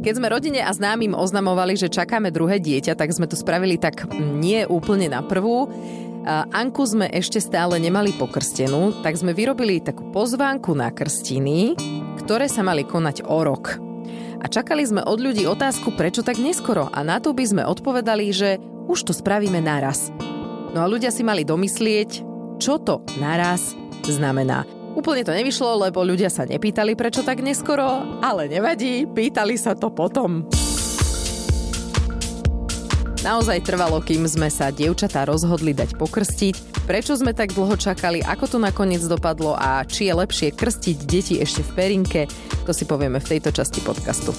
Keď sme rodine a známym oznamovali, že čakáme druhé dieťa, tak sme to spravili tak nie úplne na prvú. Anku sme ešte stále nemali pokrstenú, tak sme vyrobili takú pozvánku na krstiny, ktoré sa mali konať o rok. A čakali sme od ľudí otázku, prečo tak neskoro, a na to by sme odpovedali, že už to spravíme naraz. No a ľudia si mali domyslieť, čo to naraz znamená. Úplne to nevyšlo, lebo ľudia sa nepýtali, prečo tak neskoro, ale nevadí, pýtali sa to potom. Naozaj trvalo, kým sme sa dievčatá rozhodli dať pokrstiť, prečo sme tak dlho čakali, ako to nakoniec dopadlo a či je lepšie krstiť deti ešte v perinke, to si povieme v tejto časti podcastu.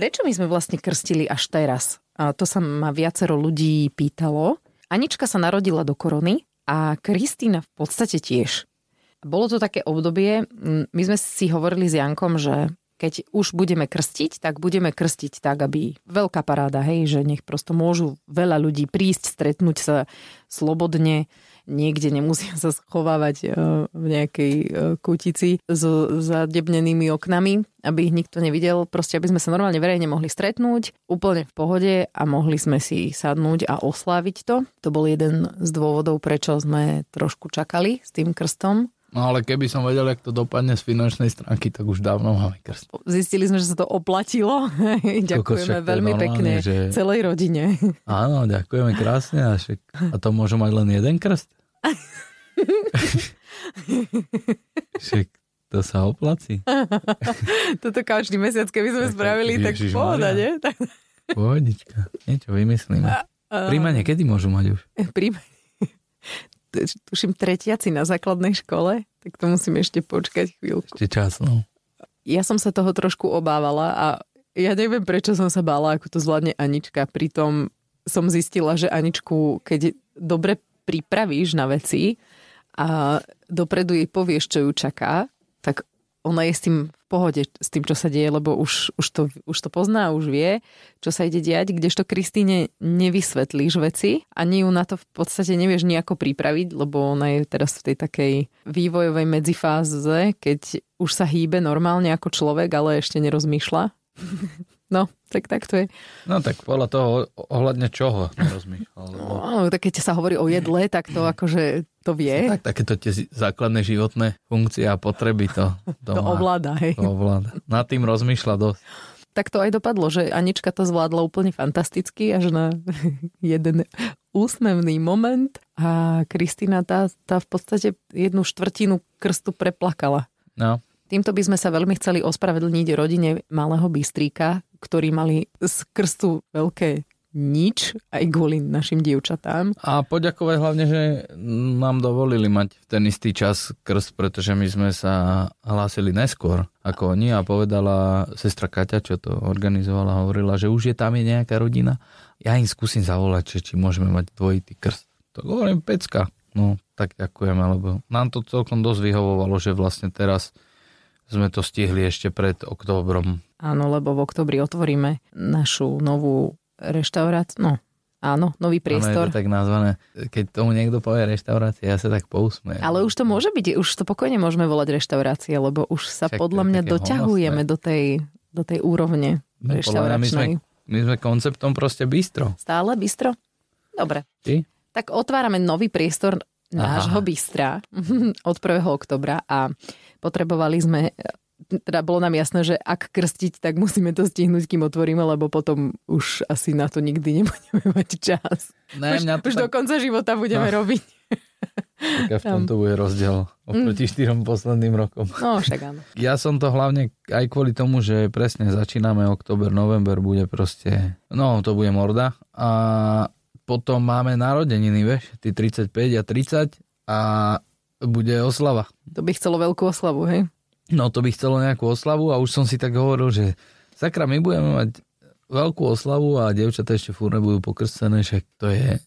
Prečo my sme vlastne krstili až teraz? A to sa ma viacero ľudí pýtalo. Anička sa narodila do korony, a Kristína v podstate tiež. Bolo to také obdobie, my sme si hovorili s Jankom, že keď už budeme krstiť tak, aby veľká paráda, hej, že nech prosto môžu veľa ľudí prísť, stretnúť sa slobodne, niekde nemusia sa schovávať v nejakej kútici s zadebnenými oknami, aby ich nikto nevidel, proste aby sme sa normálne verejne mohli stretnúť, úplne v pohode a mohli sme si sadnúť a osláviť to. To bol jeden z dôvodov, prečo sme trošku čakali s tým krstom. No ale keby som vedel, jak to dopadne z finančnej stránky, tak už dávno máme krst. Zistili sme, že sa to oplatilo. Ďakujeme veľmi pekne celej rodine. Áno, ďakujeme krásne. A to môžu mať len jeden krst? Však to sa oplatí. Toto každý mesiac, keby sme spravili, tak pohoda, nie? Pohodička. Niečo vymyslíme. Príjmanie, kedy môžu mať už? Príjmanie. Tuším tretiaci na základnej škole, tak to musím ešte počkať chvíľku. Ešte čas, no. Ja som sa toho trošku obávala a ja neviem, prečo som sa bála, ako to zvládne Anička. Pritom som zistila, že Aničku, keď dobre pripravíš na veci a dopredu jej povieš, čo ju čaká, tak ona je s tým v pohode, s tým, čo sa deje, lebo už to pozná, už vie, čo sa ide diať, kdežto Kristíne nevysvetlíš veci, ani ju na to v podstate nevieš nejako pripraviť, lebo ona je teraz v tej takej vývojovej medzifáze, keď už sa hýbe normálne ako človek, ale ešte nerozmýšľa. No, tak to je. No tak podľa toho, ohľadne čoho nerozmýšľa. No, tak keď sa hovorí o jedle, tak to akože to vie. Tak, takéto tie základné životné funkcie a potreby to ovláda, hej. To ovláda. Nad tým rozmýšľa dosť. Tak to aj dopadlo, že Anička to zvládla úplne fantasticky, až na jeden úsmevný moment, a Kristína tá v podstate 1/4 krstu preplakala. No. Týmto by sme sa veľmi chceli ospravedlniť rodine malého Bystríka, ktorí mali z krstu veľké nič aj kvôli našim dievčatám. A poďakovať hlavne, že nám dovolili mať v ten istý čas krst, pretože my sme sa hlásili neskôr ako oni a povedala sestra Kaťa, čo to organizovala, hovorila, že už tam je nejaká rodina. Ja im skúsim zavolať, či môžeme mať dvojitý krst. To hovorím pecka. No tak ďakujeme, lebo nám to celkom dosť vyhovovalo, že vlastne teraz sme to stihli ešte pred októbrom. Áno, lebo v októbri otvoríme našu novú reštauráciu. No, áno, nový priestor. Áno, je to tak nazvané. Keď tomu niekto povie reštaurácia, ja sa tak pousmejem. Ale už to môže byť, už to pokojne môžeme volať reštaurácie, lebo už sa však podľa mňa doťahujeme do tej úrovne reštauračnej. My sme konceptom proste bistro. Stále bistro? Dobre. Ty? Tak otvárame nový priestor nášho bistra od 1. októbra a potrebovali sme, teda bolo nám jasné, že ak krstiť, tak musíme to stihnúť, kým otvoríme, lebo potom už asi na to nikdy nebudeme mať čas. Už do konca života budeme robiť. Tak v tomto bude rozdiel oproti 4 posledným rokom. No, však áno. Ja som to hlavne aj kvôli tomu, že presne začíname október, november bude proste, no to bude morda a potom máme narodeniny, vieš, ty 35 a 30 a bude oslava. To by chcelo veľkú oslavu, hej? No, to by chcelo nejakú oslavu a už som si tak hovoril, že sakra, my budeme mať veľkú oslavu a dievčatá ešte furt nebudú pokrstené, však to je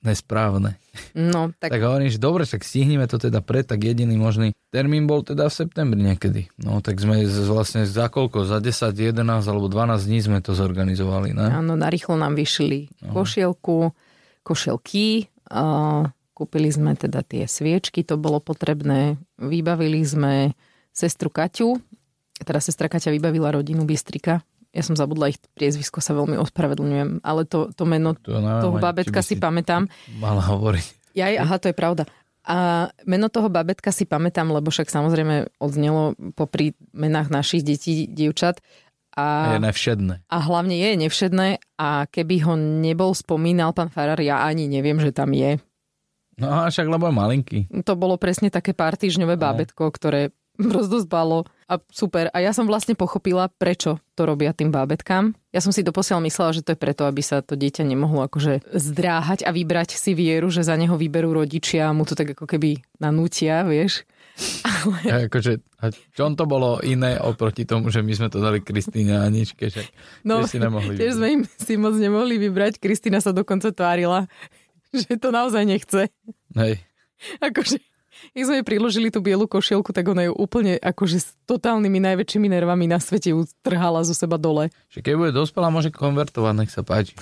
nesprávne. No, tak hovorím, že dobre, však stihneme to teda pred, tak jediný možný termín bol teda v septembri niekedy. No, tak sme vlastne za koľko? Za 10, 11 alebo 12 dní sme to zorganizovali, ne? Áno, narýchlo nám vyšili košielky, kúpili sme teda tie sviečky, to bolo potrebné, vybavili sme sestru Kaťu, Teraz sestra Kaťa vybavila rodinu Bystrika. Ja som zabudla ich priezvisko, sa veľmi ospravedlňujem, ale to meno to neviem, toho babätka si pamätám. Mala hovoriť. Aha, to je pravda. A meno toho babätka si pamätám, lebo však samozrejme odznelo popri menách našich detí, dievčat. A je nevšedné. A hlavne je nevšedné a keby ho nebol spomínal pán farár, ja ani neviem, že tam je. No a však lebo je malinký. To bolo presne také pár týždňové babätko, ktoré rozdozbalo a super. A ja som vlastne pochopila, prečo to robia tým bábetkám. Ja som si doposiaľ myslela, že to je preto, aby sa to dieťa nemohlo akože zdráhať a vybrať si vieru, že za neho vyberú rodičia a mu to tak ako keby nanútia, vieš. Ale... Akože, čom to bolo iné oproti tomu, že my sme to dali Kristíne a Aničke, že si nemohli vybrať. Tiež sme im si moc nemohli vybrať. Kristína sa dokonca tvárila, že to naozaj nechce. Hej. Akože keď sme jej priložili tú bielu košielku, tak ona ju úplne akože s totálnymi najväčšími nervami na svete utrhala zo seba dole. Že keď bude dospelá, môže konvertovať, nech sa páči.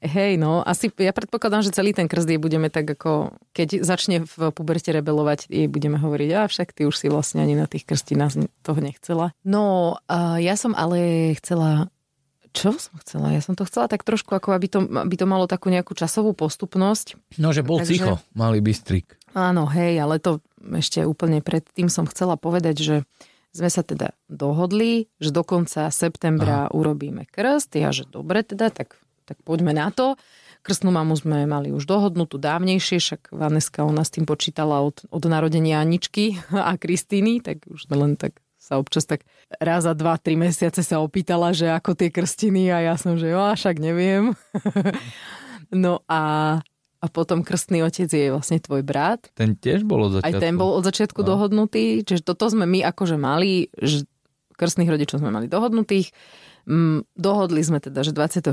Hej, no, asi ja predpokladám, že celý ten krst jej budeme tak ako, keď začne v puberte rebelovať, jej budeme hovoriť, a však ty už si vlastne ani na tých krstinách toho nechcela. No, ja som ale chcela... Čo som chcela? Ja som to chcela tak trošku, ako aby to malo takú nejakú časovú postupnosť. No, že bol ticho, malý Bystrík. Áno, hej, ale to ešte úplne predtým som chcela povedať, že sme sa teda dohodli, že do konca septembra urobíme krst. Ja, že dobre teda, tak poďme na to. Krstnú mamu sme mali už dohodnutú dávnejšie, však Vaneska ona s tým počítala od narodenia Aničky a Kristíny, tak už len tak sa občas tak raz za 2-3 mesiace sa opýtala, že ako tie krstiny a ja som, že však neviem. No a potom krstný otec je vlastne tvoj brat. Ten tiež bol od začiatku. Aj ten bol od začiatku dohodnutý, čiže toto sme my akože mali, že krstných rodičov sme mali dohodnutých. Dohodli sme teda, že 24.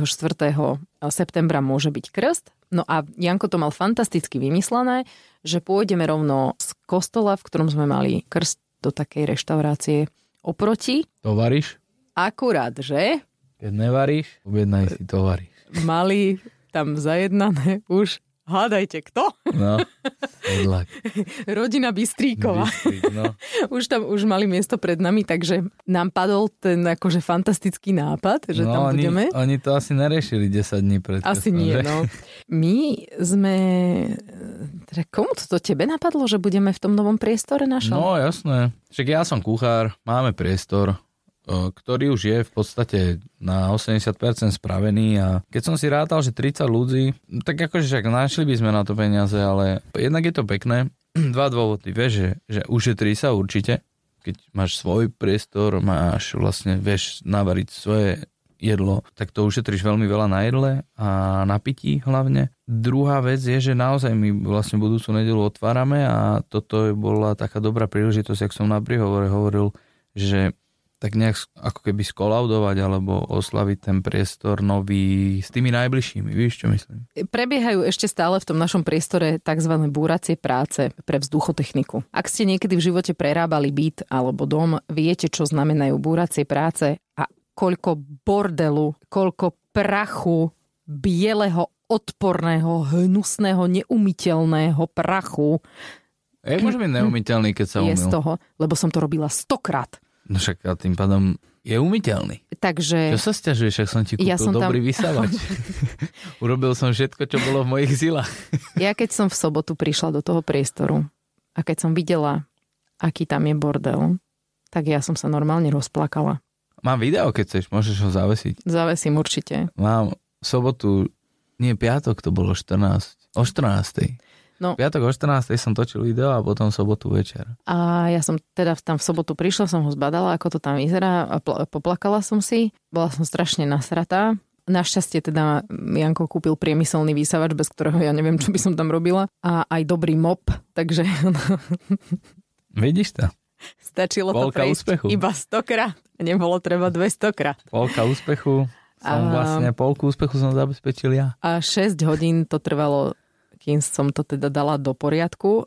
septembra môže byť krst. No a Janko to mal fantasticky vymyslené, že pôjdeme rovno z kostola, v ktorom sme mali krst, do takej reštaurácie oproti. To varíš? Akurát, že? Keď nevaríš, objednaj si to varíš. Mali tam zajednané už, hádajte kto? No, odlak. Rodina Bystríková. Bystrík, no. Už mali miesto pred nami, takže nám padol ten akože fantastický nápad, že tam budeme. Oni to asi neriešili 10 dní pred. Asi nie, že? No. My sme... Teda komu to tebe napadlo, že budeme v tom novom priestore našom? No, jasné. Však ja som kuchár, máme priestor, ktorý už je v podstate na 80% spravený a keď som si rátal, že 30 ľudí, tak akože však našli by sme na to peniaze, ale jednak je to pekné. Dva dôvody, vieš, že ušetrí sa určite, keď máš svoj priestor, máš vlastne, vieš, navariť svoje jedlo, tak to ušetríš veľmi veľa na jedle a na pití hlavne. Druhá vec je, že naozaj my vlastne budúcu nedeľu otvárame a toto bola taká dobrá príležitosť, jak som na príhovore hovoril, že tak nejak ako keby skolaudovať alebo oslaviť ten priestor nový s tými najbližšími, víš čo myslím? Prebiehajú ešte stále v tom našom priestore tzv. Búracie práce pre vzduchotechniku. Ak ste niekedy v živote prerábali byt alebo dom, viete, čo znamenajú búracie práce a koľko bordelu, koľko prachu, bieleho, odporného, hnusného, neumyteľného prachu. Môže byť neumyteľný, keď sa umyl. Je z toho, lebo som to robila 100-krát. No však a tým pádom je umyteľný. Takže... Čo sa sťažuješ, však som ti kúpil dobrý vysávač. Urobil som všetko, čo bolo v mojich silách. Ja keď som v sobotu prišla do toho priestoru a keď som videla, aký tam je bordel, tak ja som sa normálne rozplakala. Mám video, keď chceš, môžeš ho zavesiť. Zavesím určite. Mám sobotu, nie piatok, to bolo 14. O 14. No. Piatok o 14. som točil video a potom sobotu večer. A ja som teda tam v sobotu prišla, som ho zbadala, ako to tam vyzerá a poplakala som si. Bola som strašne nasratá. Našťastie teda Janko kúpil priemyselný vysavač, bez ktorého ja neviem, čo by som tam robila. A aj dobrý mop, takže... Vidíš to? Stačilo Polka to prejsť úspechu. Iba 100-krát. Nebolo treba 200-krát. Polka úspechu. Polku úspechu som zabezpečil ja. A 6 hodín to trvalo... Kým som to teda dala do poriadku,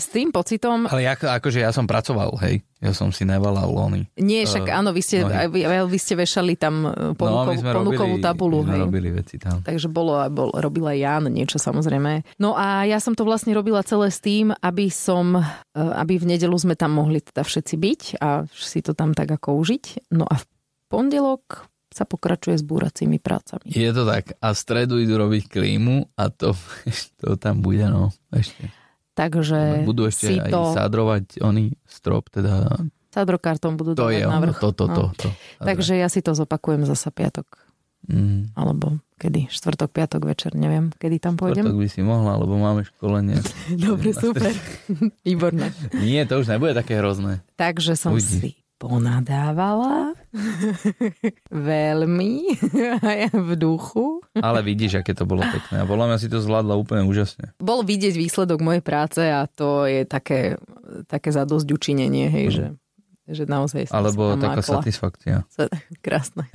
s tým pocitom... Ale akože ja som pracoval, hej. Ja som si nevalal lóny. Nie, však áno, vy ste vešali tam ponukovú tabulu. No, my sme robili veci tam. Takže robila Jan niečo, samozrejme. No a ja som to vlastne robila celé s tým, aby v nedeľu sme tam mohli teda všetci byť a si to tam tak ako užiť. No a v pondelok sa pokračuje s búracími prácami. Je to tak. A v stredu idú robiť klímu a to tam bude, no, ešte. Takže budú ešte aj sádrovať oni strop, teda... Sádrokartom budú dávať navrch. Takže ja si to zopakujem zasa piatok. Mm. Alebo kedy? Štvrtok, piatok večer, neviem, kedy tam pôjdem. Štvrtok by si mohla, lebo máme školenie. Dobre, super. Výborné. Nie, to už nebude také hrozné. Takže som si ponadávala veľmi v duchu. Ale vidíš, aké to bolo pekné. A podľa mňa si to zvládla úplne úžasne. Bol vidieť výsledok mojej práce a to je také zadosť učinenie, hej, že naozaj som alebo sa taká satisfakcia. Krásne.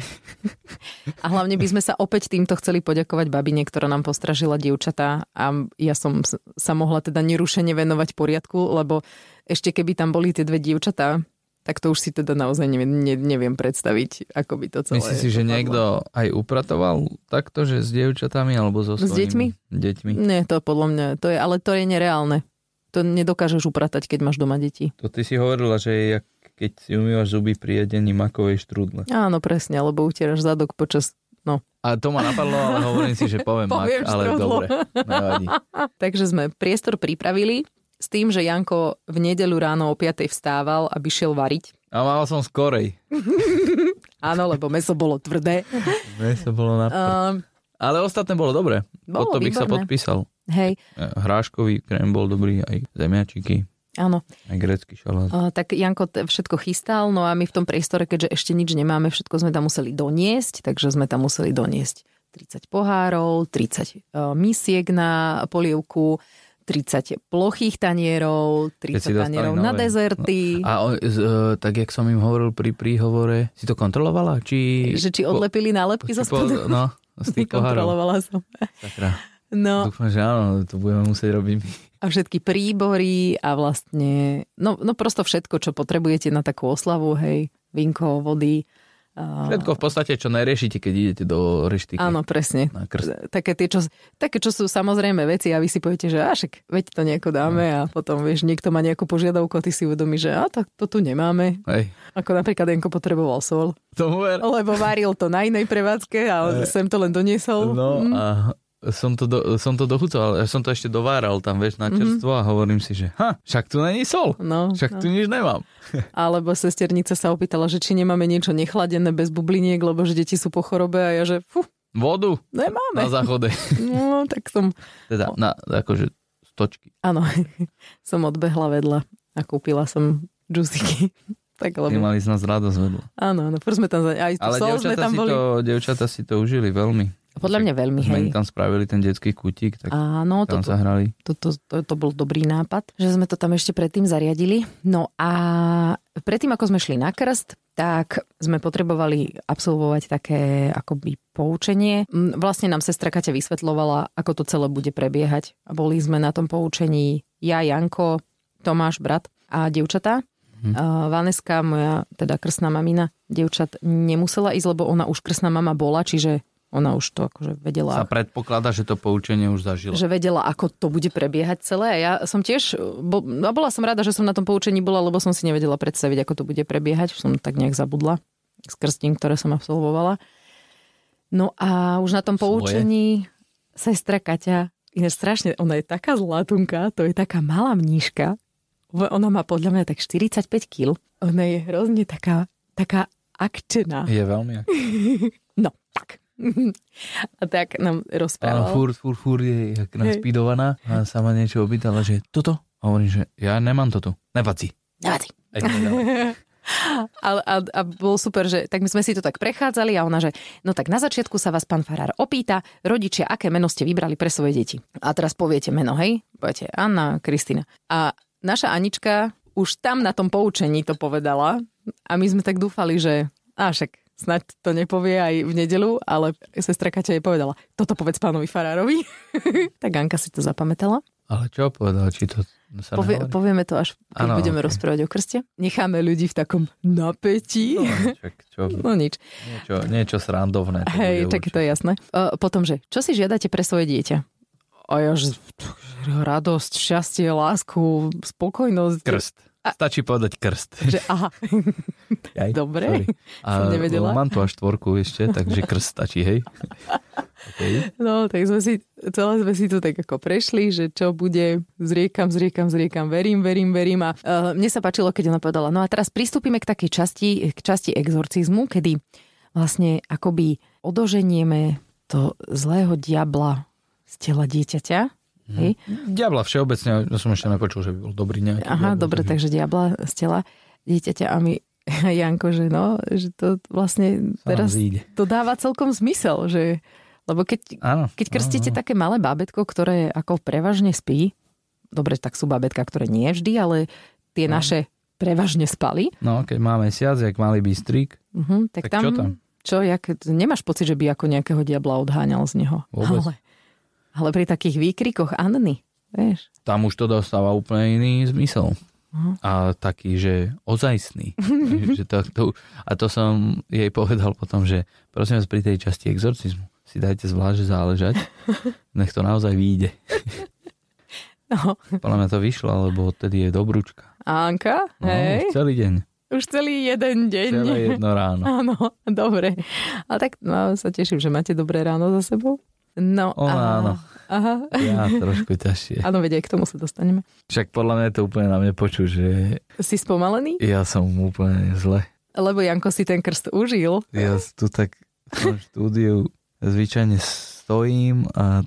A hlavne by sme sa opäť týmto chceli poďakovať babine, ktorá nám postražila dievčatá a ja som sa mohla teda nerušene venovať poriadku, lebo ešte keby tam boli tie dve dievčatá, tak to už si teda naozaj neviem predstaviť, ako by to celé... Myslíš si, že niekto aj upratoval takto, že s dievčatami alebo so svojimi... S deťmi? Nie, to podľa mňa, ale to je nereálne. To nedokážeš upratať, keď máš doma deti. To ty si hovorila, že keď si umývaš zuby pri jedení makovej štrúdle. Áno, presne, lebo utieraš zadok počas... No. A to ma napadlo, ale hovorím si, že poviem mak, ale dobre, nevadí. Takže sme priestor pripravili... S tým, že Janko v nedeľu ráno o 5:00 vstával, aby šiel variť. A mal som skorej. Áno, lebo mäso bolo tvrdé. Mäso bolo na prd. Ale ostatné bolo dobre. Bolo to výborné. Bych sa podpísal. Hej. Hráškový krém bol dobrý, aj zemiačiky. Áno. Aj grécky šalát. Tak Janko všetko chystal, no a my v tom priestore, keďže ešte nič nemáme, všetko sme tam museli doniesť, takže sme tam museli doniesť 30 pohárov, 30 misiek na polievku, 30 plochých tanierov, 30 tanierov na dezerty. No. A tak, jak som im hovoril pri príhovore, si to kontrolovala? Či odlepili nálepky zo spodu? No, z tých pohárov. Nekontrolovala som. Sakra. No. Dúfam, že áno, to budeme musieť robiť. A všetky príbory a vlastne, no prosto všetko, čo potrebujete na takú oslavu, hej, vínko, vody. Všetko v podstate, čo najriešite, keď idete do reštiky. Áno, presne. Také, čo sú samozrejme veci a vy si poviete, že však veď to nejako dáme a potom, vieš, niekto má nejakú požiadavku a ty si uvedomí, že tak to tu nemáme. Hej. Ako napríklad Janko potreboval sol. Lebo varil to na inej prevádzke a sem to len doniesol. No a som to dochucoval, som to ešte dováral tam, vieš, na čerstvo a hovorím si, že však tu není sol, však tu nič nemám. Alebo sesternica sa opýtala, že či nemáme niečo nechladené bez bubliniek, lebo že deti sú po chorobe a ja, že vodu nemáme. Na záchode. No, tak som... Teda, akože stočky. Áno, som odbehla vedľa a kúpila som džusiky. Nemali z nás radosť vedľa. Áno, prv sme tam... Aj ale sol sme tam boli. Ale dievčatá si to užili veľmi. Podľa mňa veľmi, hej. Sme tam spravili ten detský kútik, tak áno, tam sa hrali. To bol dobrý nápad, že sme to tam ešte predtým zariadili. No a predtým, ako sme šli na krst, tak sme potrebovali absolvovať také akoby poučenie. Vlastne nám sestra Kaťa vysvetľovala, ako to celé bude prebiehať. A boli sme na tom poučení ja, Janko, Tomáš, brat a dievčatá. Vaneska, moja teda krstná mamina, dievčat nemusela ísť, lebo ona už krstná mama bola, čiže ona už to akože vedela. Sa predpokladá, že to poučenie už zažila. Že vedela, ako to bude prebiehať celé. Ja som tiež, bola som rada, že som na tom poučení bola, lebo som si nevedela predstaviť, ako to bude prebiehať. Som tak nejak zabudla z krstín, ktoré som absolvovala. No a už na tom poučení sestra Kaťa, iné strašne, ona je taká zlatunka, to je taká malá mníška. Ona má podľa mňa tak 45 kg. Ona je hrozne taká akčená. Je veľmi akčená. No, tak. A tak nám rozprávala. Áno, furt je jak naspídovaná a sama niečo opýtala, že toto? A hovorím, že ja nemám to tu. Nevadí. A bol super, že tak my sme si to tak prechádzali a ona, že no tak na začiatku sa vás pán farár opýta, rodičia, aké meno ste vybrali pre svoje deti. A teraz poviete meno, hej? Poviete Anna, Kristína. A naša Anička už tam na tom poučení to povedala a my sme tak dúfali, že však snad to nepovie aj v nedeľu, ale sestra Kaťa jej povedala, toto povedz pánovi farárovi. Tak Anka si to zapamätala. Ale čo povedal? Či to sa povieme to až, keď budeme rozprávať o krste. Necháme ľudí v takom napätí. Niečo srandovné. Hej, tak to je jasné. Potom, že čo si žiadate pre svoje dieťa? A ja, že radosť, šťastie, lásku, spokojnosť. Krst. Stačí povedať krst. Že, aha. Jaj, dobre, som nevedela. Mám tu až 4 ešte, takže krst stačí, hej. Okay. No, tak sme si to tak ako prešli, že čo bude, zriekam, verím. A mne sa páčilo, keď ona povedala, no a teraz pristúpime k takej časti exorcizmu, kedy vlastne akoby odoženieme to zlého diabla z tela dieťaťa. Hej. Diabla všeobecne, ja som ešte nepočul, že by bol dobrý nejaký. Aha, diabla, dobre, takže diabla z tela dieťaťa a my, Janko, že no, že to vlastne teraz to dáva celkom zmysel, že, lebo keď krstíte také malé bábätko, ktoré ako prevažne spí, dobre, tak sú bábätka, ktoré nie vždy, ale tie naše prevažne spali. No, keď má mesiac, jak malý Bystrík, tak tam, nemáš pocit, že by ako nejakého diabla odháňal z neho. Vôbec. Ale pri takých výkrikoch Anny, vieš. Tam už to dostáva úplne iný zmysel. Uh-huh. A taký, že ozajstný. A to som jej povedal potom, že prosím vás, pri tej časti exorcizmu si dajte zvlášť záležať, nech to naozaj vyjde. No. Podľa mňa to vyšlo, lebo odtedy je dobrúčka. Anka? No, hej. Celý deň. Už celý jeden deň. Celé jedno ráno. Áno, dobre. Ale tak sa teším, že máte dobré ráno za sebou. No, áno. Aha. Ja trošku ťažšie. Áno, vedia, k tomu sa dostaneme. Však podľa mňa to úplne na mne počuť, že... Si spomalený? Ja som úplne zle. Lebo Janko si ten krst užil. Ja tu tak v štúdiu zvyčajne stojím a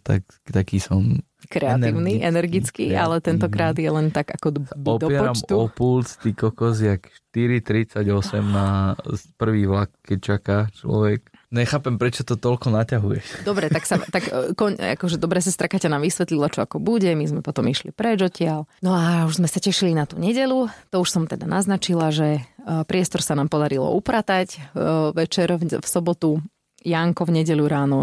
taký som... Kreatívny, energický, ale tentokrát je len tak ako do počtu. Opieram o puls, ty kokos, jak 4.38 na prvý vlak, keď čaká človek. Nechápem, prečo to toľko naťahuješ. Dobre, akože dobre, sestra Kaťa nám vysvetlila, čo ako bude. My sme potom išli preč odtiaľ. No a už sme sa tešili na tú nedeľu. To už som teda naznačila, že priestor sa nám podarilo upratať. Večer v sobotu Janko v nedeľu ráno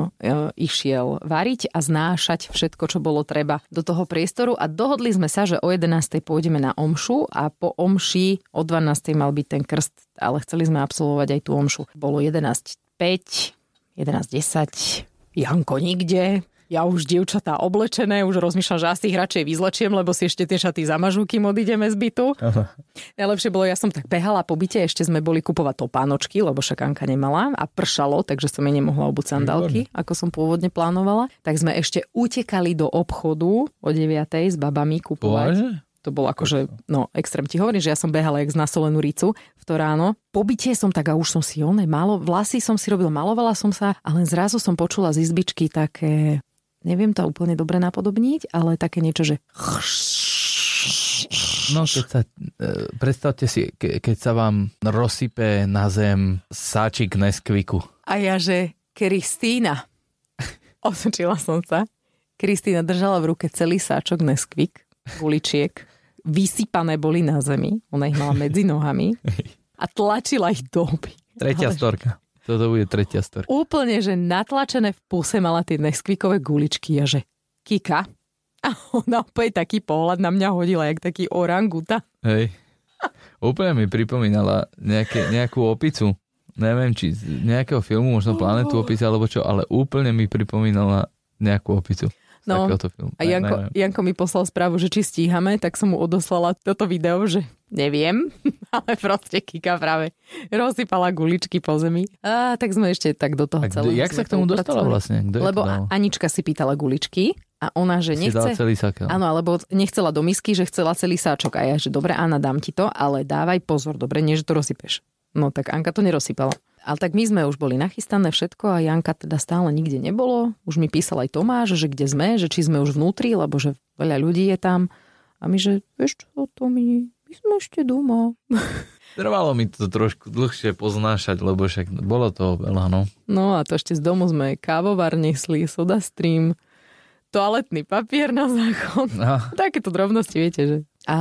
išiel variť a znášať všetko, čo bolo treba do toho priestoru. A dohodli sme sa, že o 11.00 pôjdeme na omšu a po omši o 12.00 mal byť ten krst. Ale chceli sme absolvovať aj tú omšu. Bolo 11:10, Janko nikde, ja už dievčatá oblečené, už rozmýšľam, že asi ich radšej vyzlečiem, lebo si ešte tie šaty zamažú, kým odídeme z bytu. Aha. Najlepšie bolo, ja som tak behala po byte, ešte sme boli kupovať topánočky, lebo šakanka nemala a pršalo, takže som jej nemohla obuť sandálky, ako som pôvodne plánovala. Tak sme ešte utekali do obchodu o 9:00 s babami kupovať. Bože? To bolo akože, no extrém ti hovorím, že ja som behala jak z nasolenú ricu v to ráno. Po byte som tak a už som si vlasy som si robila, malovala som sa a len zrazu som počula z izbičky také, neviem to úplne dobre napodobniť, ale také niečo, že... No keď sa, predstavte si, keď sa vám rozsype na zem sáčik Nesquiku. A ja, že Kristína. Osočila som sa. Kristína držala v ruke celý sáčok Nesquik, guličiek. Vysypané boli na zemi, ona ich mala medzi nohami a tlačila ich do huby. Tretia storka. Toto bude tretia storka. Úplne, že natlačené v puse mala tie Nesquikové guličky a že Kika. A ona opäť taký pohľad na mňa hodila, jak taký oranguta. Hej. Úplne mi pripomínala nejakú opicu. Neviem, či z nejakého filmu, možno Planetu opice, alebo čo, ale úplne mi pripomínala nejakú opicu. No, a Janko mi poslal správu, že či stíhame, tak som mu odoslala toto video, že neviem, ale proste Kika práve rozsypala guličky po zemi. A tak sme ešte tak do toho celého. Jak sa k tomu dostala vlastne? Lebo Anička si pýtala guličky a ona, že nechce... Celý sáčok. Áno, alebo nechcela do misky, že chcela celý sáčok. A ja, že dobre, Anna, dám ti to, ale dávaj pozor, dobre, než to rozsypeš. No tak Anka to nerozsypala. Ale tak my sme už boli nachystané všetko a Janka teda stále nikde nebolo. Už mi písal aj Tomáš, že kde sme, že či sme už vnútri, lebo že veľa ľudí je tam. A my, že vieš čo, Tomi, my sme ešte doma. Trvalo mi to trošku dlhšie poznášať, lebo však bolo to veľa, no. No a to ešte z domu sme kávovar nesli, soda stream, toaletný papier na zákon. No. Takéto drobnosti, viete, že. A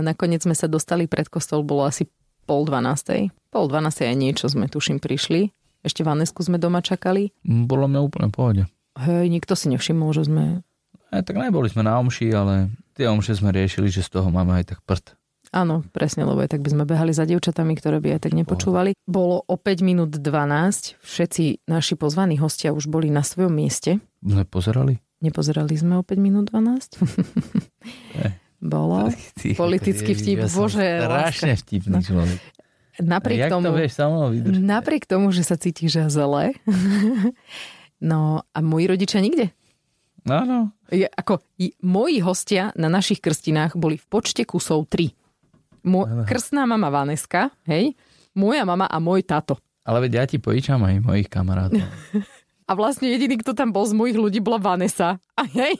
nakoniec sme sa dostali pred kostol, bolo asi 11:30. 11:30 aj niečo sme, tuším, prišli. Ešte Vanesku sme doma čakali. Bolo mňa úplne v pohode. Hej, nikto si nevšimol, že sme... Tak neboli sme na omši, ale Tie omše sme riešili, že z toho máme aj tak prd. Áno, presne, lebo aj tak by sme behali za dievčatami, ktoré by aj tak nepočúvali. Bolo o 5 minút 12, všetci naši pozvaní hostia už boli na svojom mieste. Nepozerali? Nepozerali sme o 5 minút 12? Bolo. Politický vtip, ja bože. Strašne vtipný človek. Napriek tomu, že sa cítiš zle. No a moji rodičia nikde. Áno. Moji hostia na našich krstinách boli v počte kusov 3. Krstná mama Vaneska, hej, moja mama a môj táto. Ale veď ja ti pojíčam aj mojich kamarátov. A vlastne jediný, kto tam bol z mojich ľudí, bola Vanessa. A hej,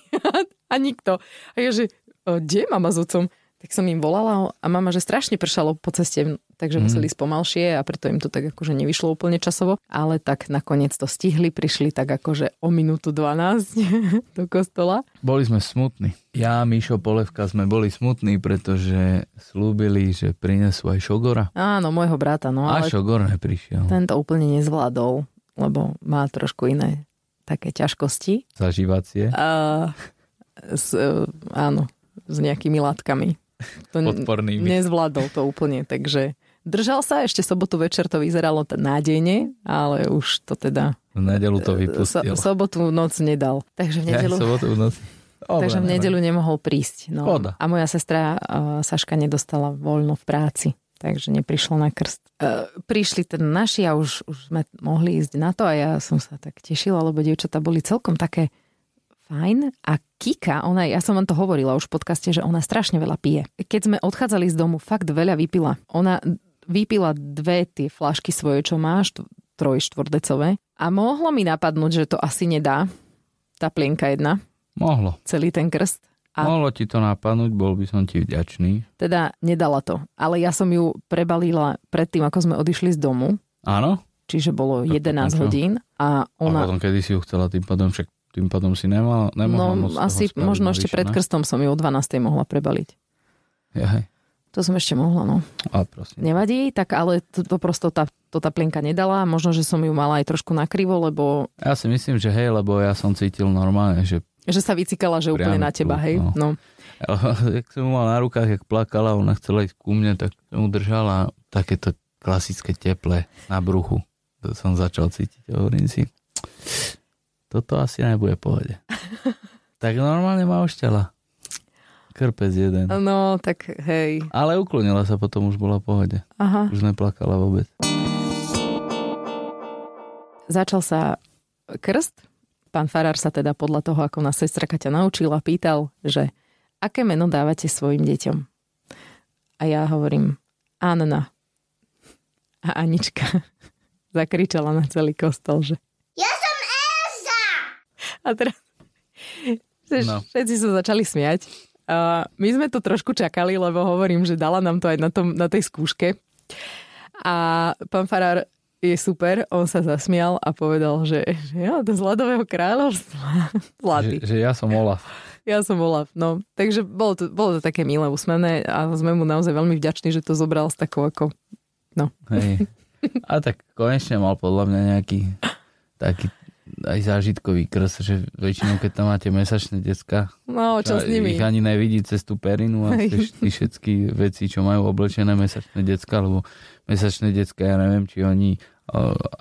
a nikto. A ja, že, kde je mama s otcom? Tak som im volala a mama, že strašne pršalo po ceste, takže museli ísť pomalšie a preto im to tak akože nevyšlo úplne časovo. Ale tak nakoniec to stihli, prišli tak akože o minútu 12 do kostola. Boli sme smutní. Ja, Mišo Polevka sme boli smutní, pretože slúbili, že prinesú aj Šogora. Áno, môjho brata. No, a ale Šogor neprišiel. Ten to úplne nezvládol, lebo má trošku iné také ťažkosti. Zažívacie? Áno, s nejakými látkami. To podpornými. Nezvládol to úplne, takže držal sa, ešte sobotu večer to vyzeralo nádejne, ale už to teda v nedeľu to vypustil. Sobotu noc nedal. Takže v nedeľu nemohol prísť. No. A moja sestra Saška nedostala voľno v práci, takže neprišla na krst. Prišli teda naši a už sme mohli ísť na to a ja som sa tak tešila, lebo dievčatá boli celkom také fajn. A Kika, ona, ja som vám to hovorila už v podcaste, že ona strašne veľa pije. Keď sme odchádzali z domu, fakt veľa vypila. Ona vypila 2 tie fľašky svoje, čo máš, 3 štvorcové. A mohlo mi napadnúť, že to asi nedá. Tá plienka jedna. Mohlo. Celý ten krst. Mohlo ti to napadnúť, bol by som ti vďačný. Teda nedala to. Ale ja som ju prebalila predtým, ako sme odišli z domu. Áno. Čiže bolo 11 hodín. A ona... A potom, kedy si ju chcela tým pádom však... Tým pádom si nemohla moc asi možno ešte pred krstom som ju o 12:00 mohla prebaliť. Jaj. To som ešte mohla, no. A prosím. Nevadí, tak ale to prosto tá plinka nedala. Možno, že som ju mala aj trošku nakrivo, lebo... Ja si myslím, že hej, lebo ja som cítil normálne, že... Že sa vycikala, že úplne na teba, hej. No. Jak som ju mal na rukách, jak plakala, ona chcela ísť ku mne, tak som udržala takéto klasické teple na bruchu. To som začal cítiť, hovorím si... Toto asi nebude pohode. Tak normálne ma ošťala. Krpec jeden. No, tak hej. Ale uklonila sa potom, už bola pohode. Aha. Už neplakala vôbec. Začal sa krst. Pán farár sa teda podľa toho, ako nás sestra Kaťa naučila, pýtal, že aké meno dávate svojim deťom? A ja hovorím Anna. A Anička zakričala na celý kostol, že a teraz všetci sa začali smiať. My sme to trošku čakali, lebo hovorím, že dala nám to aj na tej skúške. A pán farár je super, on sa zasmial a povedal, že ja to z Ľadového kráľovstva. Že ja som Olaf. Ja som Olaf, no. Takže bolo to také milé, úsmevné a sme mu naozaj veľmi vďační, že to zobral s takou ako... No. Hej. A tak konečne mal podľa mňa nejaký taký aj zážitkový krst, že väčšinou, keď tam máte mesačné decka, no, čo s nimi? Ich ani nevidí cez tú perinu a všetky veci, čo majú oblečené mesačné decka, lebo mesačné decka, ja neviem, či oni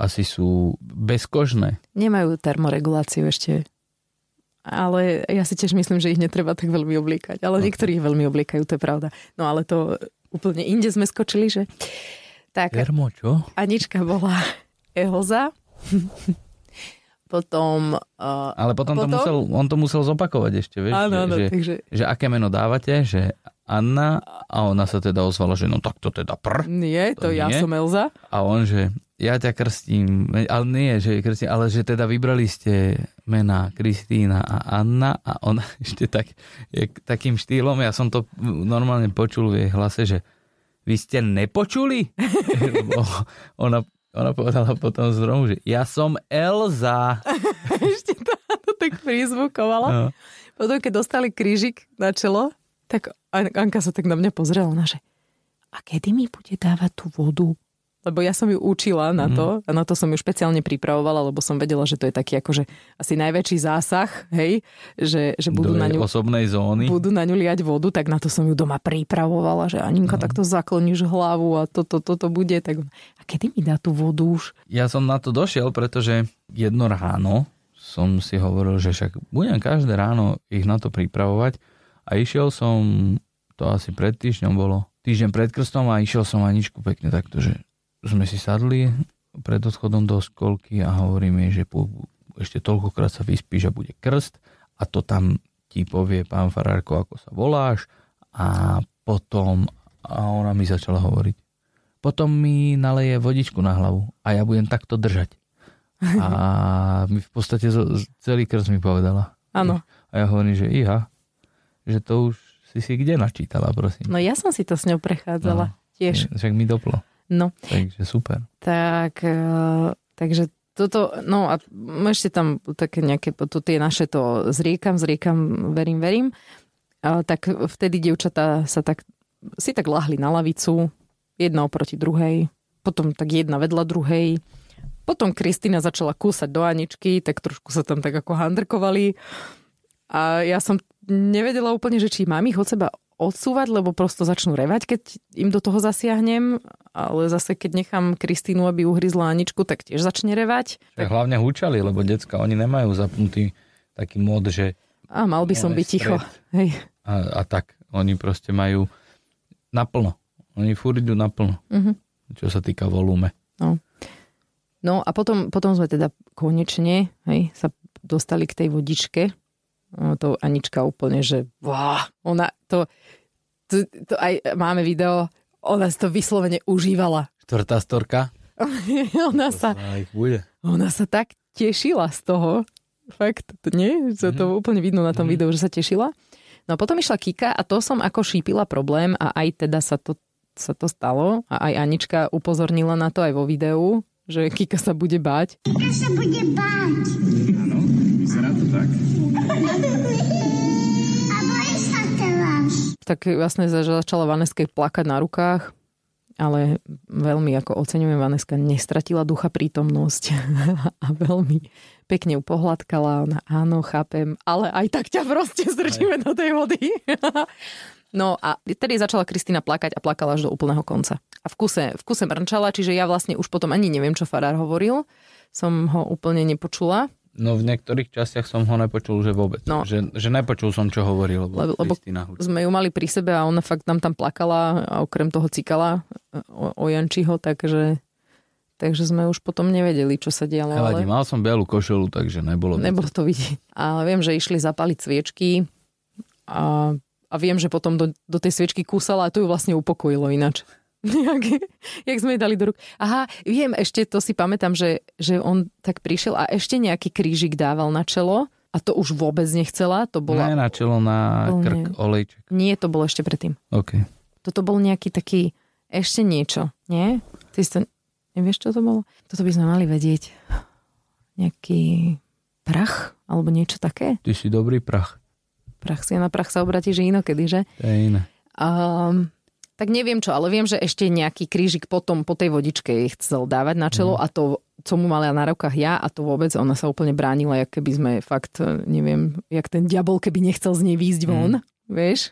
asi sú bezkožné. Nemajú termoreguláciu ešte, ale ja si tiež myslím, že ich netreba tak veľmi obliekať, ale niektorí ich veľmi obliekajú, to je pravda. No ale to úplne inde sme skočili, že? Tak, termo, čo? Anička bola Ehoza. Potom... ale potom on to musel zopakovať ešte, vieš? Áno, že aké meno dávate, že Anna, a ona sa teda ozvala, že no tak to teda Nie, to ja som Elza. A on, že ja ťa krstím, ale nie, že krstím, ale že teda vybrali ste mená Kristína a Anna a ona ešte takým štýlom, ja som to normálne počul v jej hlase, že vy ste nepočuli? Ona povedala potom z rohu, že ja som Elza. Ešte to tak prizvukovala. No. Potom, keď dostali krížik na čelo, tak Anka sa tak na mňa pozrela. A kedy mi bude dávať tú vodu? lebo ja som ju učila na to a na to som ju špeciálne pripravovala, lebo som vedela, že to je taký akože asi najväčší zásah, hej, že budú na ňu osobnej zóny. Budú na ňu liať vodu, tak na to som ju doma pripravovala, že Aninka, takto zakloníš hlavu a toto bude. Tak... A kedy mi dá tú vodu už? Ja som na to došiel, pretože jedno ráno som si hovoril, že však budem každé ráno ich na to pripravovať a išiel som, to asi pred týždňom bolo, týždeň pred krstom a išiel som Aničku pekne takto, že sme si sadli pred odchodom do školky a hovorím jej, že ešte toľkokrát sa vyspíš a bude krst a to tam ti povie pán farárko, ako sa voláš a potom a ona mi začala hovoriť. Potom mi naleje vodičku na hlavu a ja budem takto držať. A mi v podstate celý krst mi povedala. Áno. A ja hovorím, že iha, že to už si kde načítala, prosím. No ja som si to s ňou prechádzala tiež. Však mi doplo. No. Takže super. Takže toto, no a ešte tam také nejaké, to tie naše to zriekam, verím. A tak vtedy dievčatá sa tak lahli na lavicu, jedna oproti druhej, potom tak jedna vedľa druhej. Potom Kristína začala kúsať do Aničky, tak trošku sa tam tak ako handrkovali. A ja som nevedela úplne, že či mám ich od seba odsúvať, lebo prosto začnú revať, keď im do toho zasiahnem, ale zase keď nechám Kristínu, aby uhryzla Aničku, tak tiež začne revať. Tak hlavne húčali, lebo decka, oni nemajú zapnutý taký mód, že... A mal by som byť ticho. Hej. A tak, oni proste majú naplno. Oni furt idú naplno, čo sa týka volume. No a potom sme teda konečne sa dostali k tej vodičke. To Anička úplne, že ona to aj máme video, ona si to vyslovene užívala. Štvrtá storka. ona sa tak tešila z toho. Fakt, nie? Sa to úplne vidno na tom videu, že sa tešila. No a potom išla Kika a to som ako šípila problém a aj teda sa to stalo a aj Anička upozornila na to aj vo videu, že Kika sa bude báť. Kika sa bude báť. Áno, vyzerá to tak. A bojíš sa teraz. Tak vlastne začala Vaneska plakať na rukách, ale veľmi, ako oceňujem, Vaneska nestratila ducha prítomnosť a veľmi pekne ju pohľadkala. Ona, áno, chápem, ale aj tak ťa proste zrčíme do tej vody. No a tedy začala Kristína plakať a plakala až do úplného konca. A v kuse mrnčala, čiže ja vlastne už potom ani neviem, čo farár hovoril. Som ho úplne nepočula. No v niektorých častiach som ho nepočul, že vôbec. No. Že nepočul som, čo hovoril. Lebo sme ju mali pri sebe a ona fakt tam plakala a okrem toho cikala o Jančiho, takže sme už potom nevedeli, čo sa dialo. Ale mal som bielu košelu, takže nebolo to vidieť. Ale viem, že išli zapaliť sviečky a viem, že potom do tej sviečky kúsala a to ju vlastne upokojilo ináč. Jak sme jej dali do ruk. Aha, viem, ešte to si pamätám, že on tak prišiel a ešte nejaký krížik dával na čelo a to už vôbec nechcela. To bola... Nie na čelo, na krk, olejček. Nie, to bolo ešte predtým. Okay. Toto bol nejaký taký ešte niečo, nie? Ty si to... Nevieš, čo to bolo? Toto by sme mali vedieť. Nejaký prach alebo niečo také? Ty si dobrý prach. Prach si, na prach sa obratíš inokedy, že? To je iné. Tak neviem čo, ale viem, že ešte nejaký krížik potom po tej vodičke jej chcel dávať na čelo a to, co mu mala na rukách ja a to vôbec, ona sa úplne bránila, jak keby sme fakt, neviem, jak ten diabol, keby nechcel z nej výjsť von, vieš?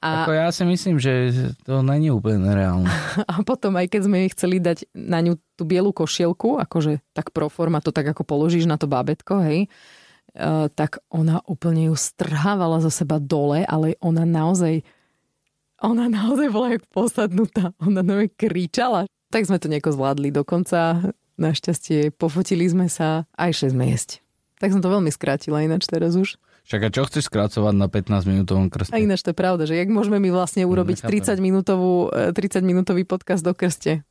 A... Ako ja si myslím, že to není úplne reálne. A potom, aj keď sme jej chceli dať na ňu tú bielu košielku, akože tak pro forma, to tak ako položíš na to bábätko, hej, tak ona úplne ju strhávala za seba dole, ale ona naozaj bola jak posadnutá. Ona na mňa kričala. Tak sme to nejako zvládli dokonca. Našťastie pofotili sme sa a išli sme jesť. Tak som to veľmi skrátila ináč teraz už. Však a čo chceš skracovať na 15-minútovom krste? A ináč to je pravda, že jak môžeme my vlastne urobiť 30-minútový podcast do krste?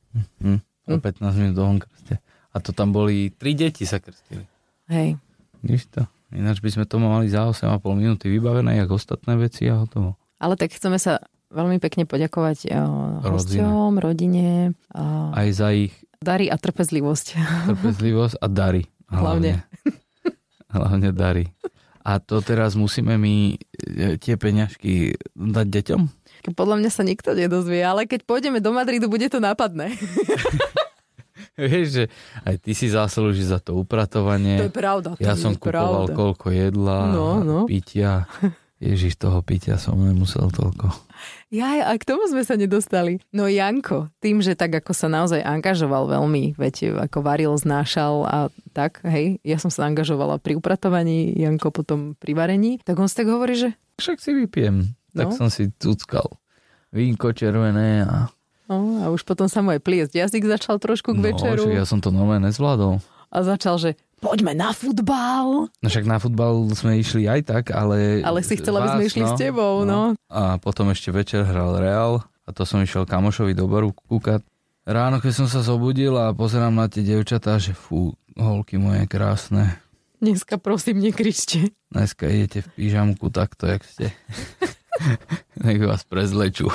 O 15-minútovom krste. A to tam boli 3 deti sa krstili. Hej. Víš to? Ináč by sme to mali za 8,5 minúty vybavené, jak ostatné veci a hotovo. Ale tak chceme sa... Veľmi pekne poďakovať hosťom, rodine. Aj za ich... Dary a trpezlivosť. Trpezlivosť a dary. Hlavne dary. A to teraz musíme my tie peňažky dať deťom? Podľa mňa sa nikto nedozvie, ale keď pôjdeme do Madridu, bude to nápadné. Vieš, že aj ty si zaslúžiš za to upratovanie. To je pravda. To ja som kupoval pravda. Koľko jedla, no. Pitia. Ježiš, toho pitia som nemusel toľko. A k tomu sme sa nedostali. No Janko, tým, že tak ako sa naozaj angažoval veľmi, viete, ako varil, znášal a tak, hej, ja som sa angažovala pri upratovaní, Janko potom pri varení, tak on si tak hovorí, že... Však si vypijem. Tak som si cuckal. Vínko červené a... No, a už potom sa mu aj pliesť jazyk začal trošku k večeru. Ja som to normálne nezvládol. A začal, že... Poďme na futbal. No však na futbal sme išli aj tak, ale... Ale si chcela, aby sme išli s tebou, no. A potom ešte večer hral Real a to som išiel kamošovi do baru kúkať. Ráno, keď som sa zobudil a pozerám na tie devčatá, že fú, holky moje krásne. Dneska prosím, nekričte. Dneska idete v pyžamku takto, jak ste. Nech vás prezlečú.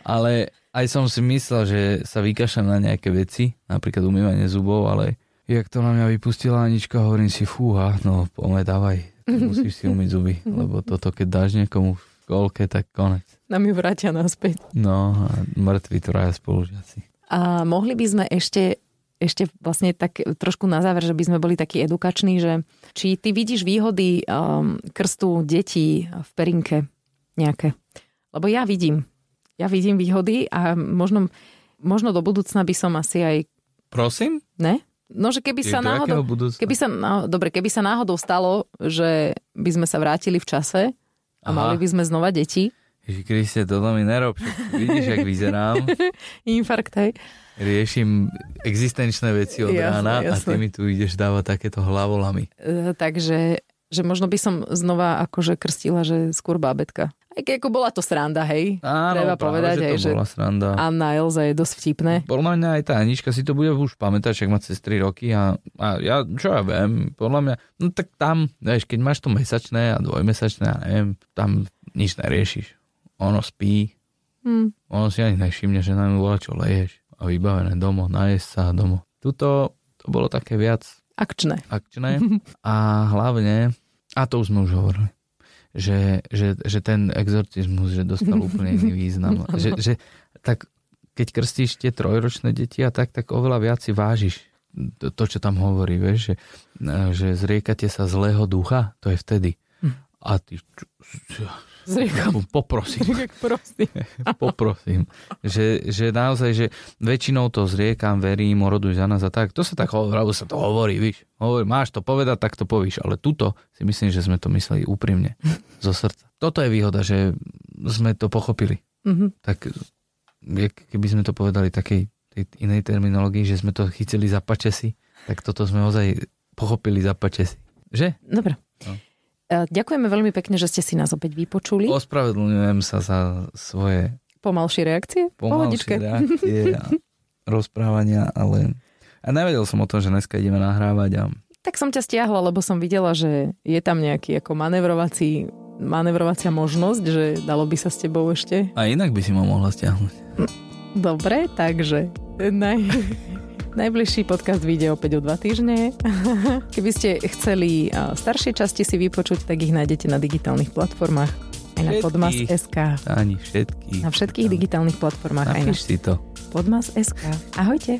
Ale aj som si myslel, že sa vykašľam na nejaké veci, napríklad umývanie zubov, ale... Jak to na mňa vypustila Anička, hovorím si, fúha, no poďme, dávaj, musíš si umyť zuby, lebo toto, keď dáš niekomu v školke, tak konec. Nám ju vrátia naspäť. No, mŕtvi traja spolužiaci. A mohli by sme ešte vlastne tak trošku na záver, že by sme boli takí edukační, že či ty vidíš výhody krstu detí v Perinke nejaké? Lebo ja vidím výhody a možno do budúcna by som asi aj... Prosím? Ne? No, že keby sa náhodou stalo, že by sme sa vrátili v čase a mali by sme znova deti. Ježi Kriste, toto mi nerob. Vidíš, jak vyzerám. Infarkt, hej. Riešim existenčné veci od rána a ty mi tu ideš dávať takéto hlavolami. Takže že možno by som znova akože krstila, že skôr bábetka. Aj keď ako bola to sranda, hej? Áno, treba povedať, že to bola sranda. Anna Elza je dosť vtipné. Podľa mňa aj tá Anička si to bude už pamätať, však má cez 3 roky a ja, čo ja viem, podľa mňa, no tak tam, vieš, keď máš to mesačné a dvojmesačné, ja neviem, tam nič neriešiš. Ono spí, ono si ani nevšimne, že nám volá, čo leješ a vybavené domov, najesť sa domov. Tuto to bolo také viac... Akčné. A hlavne, a to už sme už hovorili, že ten exorcizmus, že dostal úplne iný význam. Že tak, keď krstíš tie trojročné deti a tak oveľa viac si vážiš to, čo tam hovorí, vieš, že zriekate sa zlého ducha, to je vtedy. A ty... Poprosím. Že naozaj, že väčšinou to zriekam, verím, oroduj za nás a tak. To sa tak hovorí, víš. Hovorí, máš to povedať, tak to povíš. Ale tuto si myslím, že sme to mysleli úprimne. Zo srdca. Toto je výhoda, že sme to pochopili. Mm-hmm. Tak keby sme to povedali takej tej inej terminológii, že sme to chytili za pačesi, tak toto sme ozaj pochopili za pačesi. Že? Dobre. No. Ďakujeme veľmi pekne, že ste si nás opäť vypočuli. Ospravedlňujem sa za svoje... Pomalšie reakcie? Pohodičke. Reakcie a rozprávania, ale... A nevedel som o tom, že dneska ideme nahrávať a... Tak som ťa stiahla, lebo som videla, že je tam nejaký ako manevrovacia možnosť, že dalo by sa s tebou ešte... A inak by si ma mohla stiahnuť. Dobre, takže... Najbližší podcast vyjde opäť o 2 týždne. Keby ste chceli staršie časti si vypočuť, tak ich nájdete na digitálnych platformách. Aj na Podmas.sk. Ani všetky. Na všetkých digitálnych platformách. Napíš si to. Podmas.sk. Ahojte.